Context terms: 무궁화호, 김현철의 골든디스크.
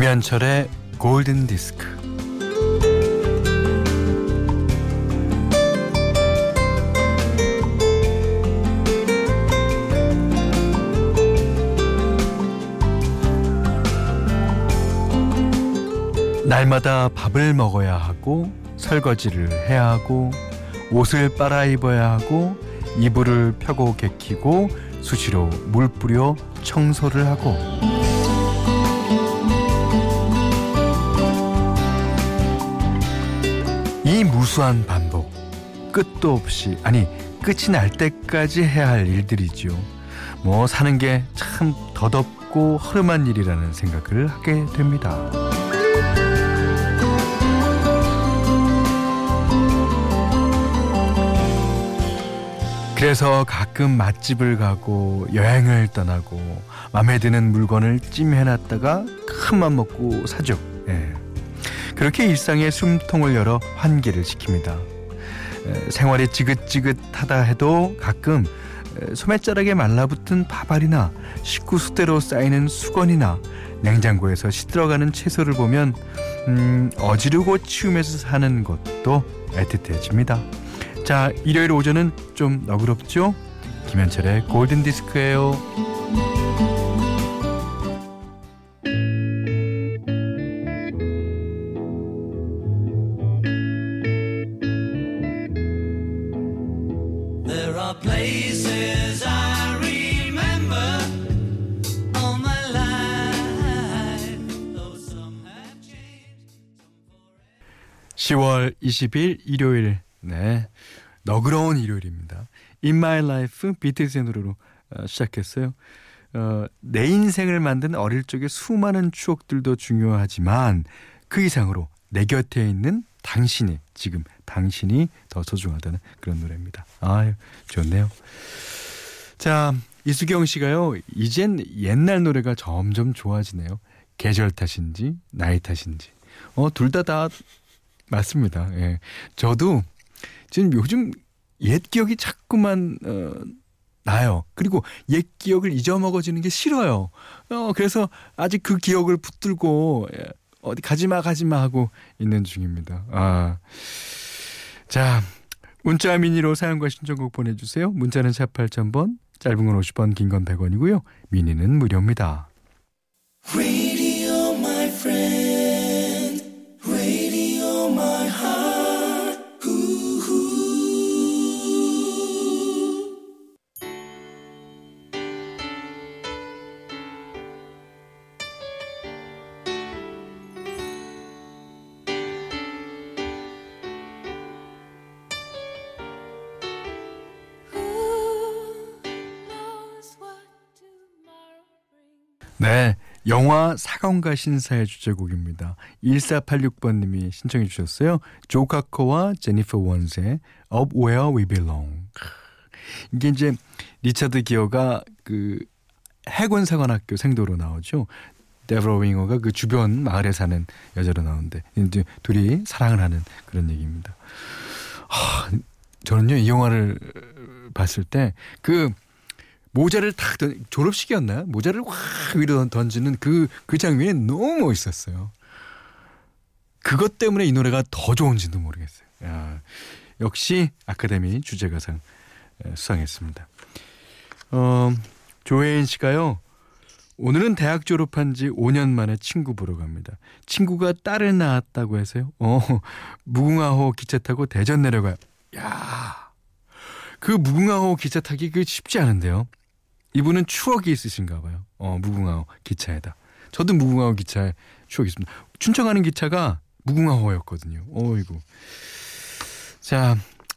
김현철의 골든디스크. 날마다 밥을 먹어야 하고 설거지를 해야 하고 옷을 빨아 입어야 하고 이불을 펴고 개키고 수시로 물 뿌려 청소를 하고 이 무수한 반복, 끝도 없이, 아니 끝이 날 때까지 해야 할 일들이지요. 뭐 사는 게 참 덧없고 허름한 일이라는 생각을 하게 됩니다. 그래서 가끔 맛집을 가고 여행을 떠나고 맘에 드는 물건을 찜해놨다가 큰 맘 먹고 사죠. 예. 그렇게 일상의 숨통을 열어 환기를 시킵니다. 생활이 지긋지긋하다 해도 가끔 소매자락에 말라붙은 파발이나 식구수대로 쌓이는 수건이나 냉장고에서 시들어가는 채소를 보면 어지르고 치우면서 사는 것도 애틋해집니다. 자, 일요일 오전은 좀 너그럽죠? 김현철의 골든디스크예요. 10월 20일 일요일, 네, 너그러운 일요일입니다. In My Life, 비틀스의 노래로 시작했어요. 내 인생을 만든 어릴 적의 수많은 추억들도 중요하지만 그 이상으로 내 곁에 있는 당신이, 지금 당신이 더 소중하다는 그런 노래입니다. 아유, 좋네요. 자, 이수경 씨가요, 이젠 옛날 노래가 점점 좋아지네요. 계절 탓인지 나이 탓인지 둘 다 다 맞습니다. 예, 저도 지금 요즘 옛 기억이 자꾸만 나요. 그리고 옛 기억을 잊어먹어지는 게 싫어요. 그래서 아직 그 기억을 붙들고 어디 가지마 하고 있는 중입니다. 아, 자, 문자 미니로 사연과 신청곡 보내주세요. 문자는 샵 8000번, 짧은 건 50원, 긴 건 100원이고요. 미니는 무료입니다. Radio my friend, radio my heart. 네, 영화 사건과 신사의 주제곡입니다. 1486번님이 신청해 주셨어요. 조카코와 제니퍼 원스의 Up Where We Belong. 이게 이제 리차드 기어가 그 해군사관학교 생도로 나오죠. 데브라 윙어가 그 주변 마을에 사는 여자로 나오는데 이제 둘이 사랑을 하는 그런 얘기입니다. 저는요, 이 영화를 봤을 때 그 모자를 탁 졸업식이었나요? 모자를 확 위로 던지는 그 장면이 너무 멋있었어요. 그것 때문에 이 노래가 더 좋은지도 모르겠어요. 야, 역시 아카데미 주제가상 수상했습니다. 조혜인 씨가요, 오늘은 대학 졸업한 지 5년 만에 친구 보러 갑니다. 친구가 딸을 낳았다고 해서요. 무궁화호 기차 타고 대전 내려가요. 야, 그 무궁화호 기차 타기 그 쉽지 않은데요. 이분은 추억이 있으신가 봐요. 무궁화호 기차에다. 저도 무궁화호 기차에 추억이 있습니다. 춘천 가는 기차가 무궁화호였거든요. 어이구. 자,